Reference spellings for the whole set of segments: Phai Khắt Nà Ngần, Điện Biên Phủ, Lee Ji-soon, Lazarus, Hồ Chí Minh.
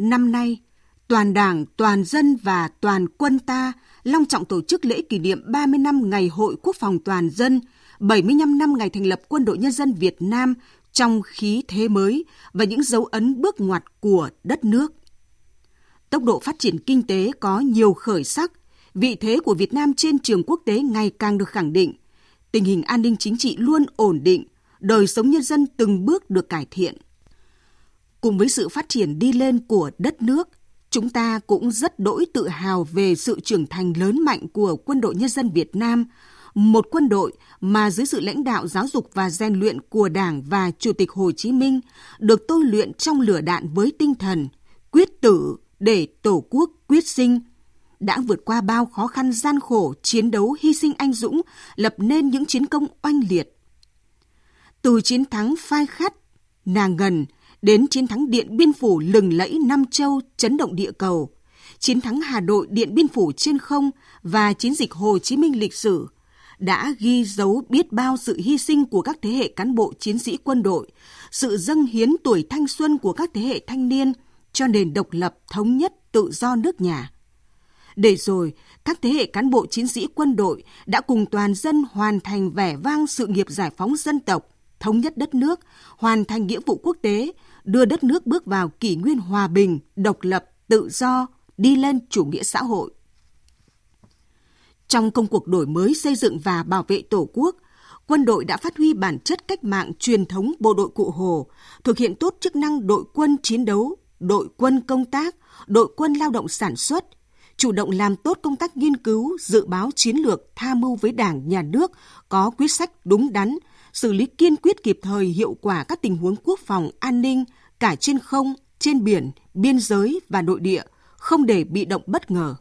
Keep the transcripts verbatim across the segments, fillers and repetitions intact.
Năm nay, toàn Đảng, toàn dân và toàn quân ta long trọng tổ chức lễ kỷ niệm ba mươi năm Ngày Hội Quốc phòng Toàn dân, bảy mươi lăm năm ngày thành lập Quân đội Nhân dân Việt Nam trong khí thế mới và những dấu ấn bước ngoặt của đất nước. Tốc độ phát triển kinh tế có nhiều khởi sắc, vị thế của Việt Nam trên trường quốc tế ngày càng được khẳng định, tình hình an ninh chính trị luôn ổn định, đời sống nhân dân từng bước được cải thiện. Cùng với sự phát triển đi lên của đất nước, chúng ta cũng rất đỗi tự hào về sự trưởng thành lớn mạnh của Quân đội Nhân dân Việt Nam, một quân đội mà dưới sự lãnh đạo giáo dục và rèn luyện của Đảng và Chủ tịch Hồ Chí Minh được tôi luyện trong lửa đạn với tinh thần quyết tử để Tổ quốc quyết sinh, đã vượt qua bao khó khăn gian khổ, chiến đấu hy sinh anh dũng, lập nên những chiến công oanh liệt. Từ chiến thắng Phai Khắt, Nà Ngần đến chiến thắng Điện Biên Phủ lừng lẫy Nam Châu chấn động địa cầu, chiến thắng Hà Nội Điện Biên Phủ trên không và chiến dịch Hồ Chí Minh lịch sử đã ghi dấu biết bao sự hy sinh của các thế hệ cán bộ chiến sĩ quân đội, sự dâng hiến tuổi thanh xuân của các thế hệ thanh niên cho nền độc lập, thống nhất, tự do nước nhà. Để rồi, các thế hệ cán bộ chiến sĩ quân đội đã cùng toàn dân hoàn thành vẻ vang sự nghiệp giải phóng dân tộc, thống nhất đất nước, hoàn thành nghĩa vụ quốc tế, đưa đất nước bước vào kỷ nguyên hòa bình, độc lập, tự do, đi lên chủ nghĩa xã hội. Trong công cuộc đổi mới, xây dựng và bảo vệ Tổ quốc, quân đội đã phát huy bản chất cách mạng truyền thống bộ đội Cụ Hồ, thực hiện tốt chức năng đội quân chiến đấu, đội quân công tác, đội quân lao động sản xuất, chủ động làm tốt công tác nghiên cứu, dự báo chiến lược, tham mưu với Đảng, Nhà nước, có quyết sách đúng đắn, xử lý kiên quyết kịp thời hiệu quả các tình huống quốc phòng, an ninh, cả trên không, trên biển, biên giới và nội địa, không để bị động bất ngờ.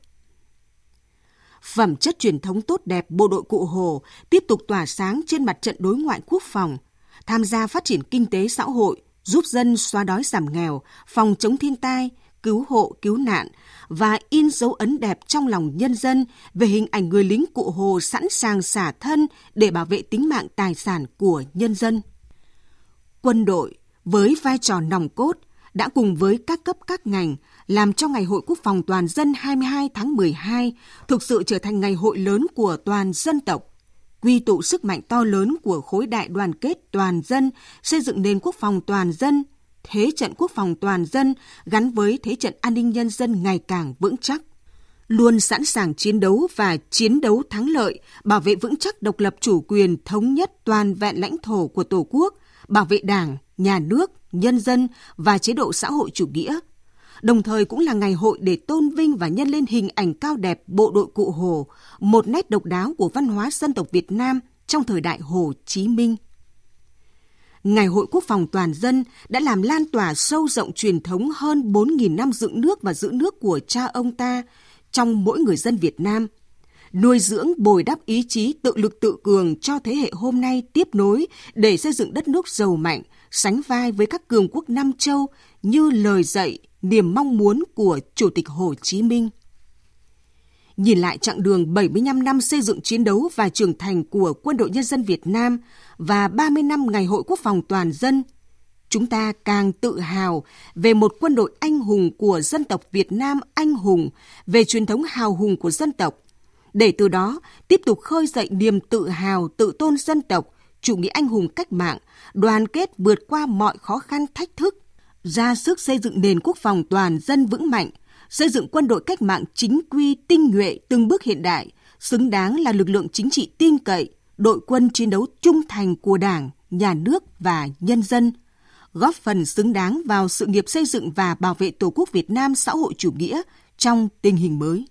Phẩm chất truyền thống tốt đẹp bộ đội Cụ Hồ tiếp tục tỏa sáng trên mặt trận đối ngoại quốc phòng, tham gia phát triển kinh tế xã hội, giúp dân xóa đói giảm nghèo, phòng chống thiên tai, cứu hộ, cứu nạn và in dấu ấn đẹp trong lòng nhân dân về hình ảnh người lính Cụ Hồ sẵn sàng xả thân để bảo vệ tính mạng tài sản của nhân dân. Quân đội, với vai trò nòng cốt, đã cùng với các cấp các ngành làm cho Ngày hội Quốc phòng Toàn dân hai mươi hai tháng mười hai thực sự trở thành ngày hội lớn của toàn dân tộc, quy tụ sức mạnh to lớn của khối đại đoàn kết toàn dân, xây dựng nền quốc phòng toàn dân, thế trận quốc phòng toàn dân gắn với thế trận an ninh nhân dân ngày càng vững chắc, luôn sẵn sàng chiến đấu và chiến đấu thắng lợi, bảo vệ vững chắc độc lập chủ quyền thống nhất toàn vẹn lãnh thổ của Tổ quốc, bảo vệ Đảng, Nhà nước, nhân dân và chế độ xã hội chủ nghĩa. Đồng thời cũng là ngày hội để tôn vinh và nhân lên hình ảnh cao đẹp bộ đội Cụ Hồ, một nét độc đáo của văn hóa dân tộc Việt Nam trong thời đại Hồ Chí Minh. Ngày hội Quốc phòng Toàn dân đã làm lan tỏa sâu rộng truyền thống hơn bốn nghìn năm dựng nước và giữ nước của cha ông ta trong mỗi người dân Việt Nam, nuôi dưỡng bồi đắp ý chí tự lực tự cường cho thế hệ hôm nay tiếp nối để xây dựng đất nước giàu mạnh, sánh vai với các cường quốc Nam Châu như lời dạy, niềm mong muốn của Chủ tịch Hồ Chí Minh. Nhìn lại chặng đường bảy mươi lăm năm xây dựng chiến đấu và trưởng thành của Quân đội Nhân dân Việt Nam và ba mươi năm Ngày hội Quốc phòng Toàn dân, chúng ta càng tự hào về một quân đội anh hùng của dân tộc Việt Nam anh hùng, về truyền thống hào hùng của dân tộc, để từ đó tiếp tục khơi dậy niềm tự hào, tự tôn dân tộc, chủ nghĩa anh hùng cách mạng, đoàn kết vượt qua mọi khó khăn thách thức, ra sức xây dựng nền quốc phòng toàn dân vững mạnh, xây dựng quân đội cách mạng chính quy, tinh nhuệ, từng bước hiện đại, xứng đáng là lực lượng chính trị tin cậy, đội quân chiến đấu trung thành của Đảng, Nhà nước và nhân dân, góp phần xứng đáng vào sự nghiệp xây dựng và bảo vệ Tổ quốc Việt Nam xã hội chủ nghĩa trong tình hình mới.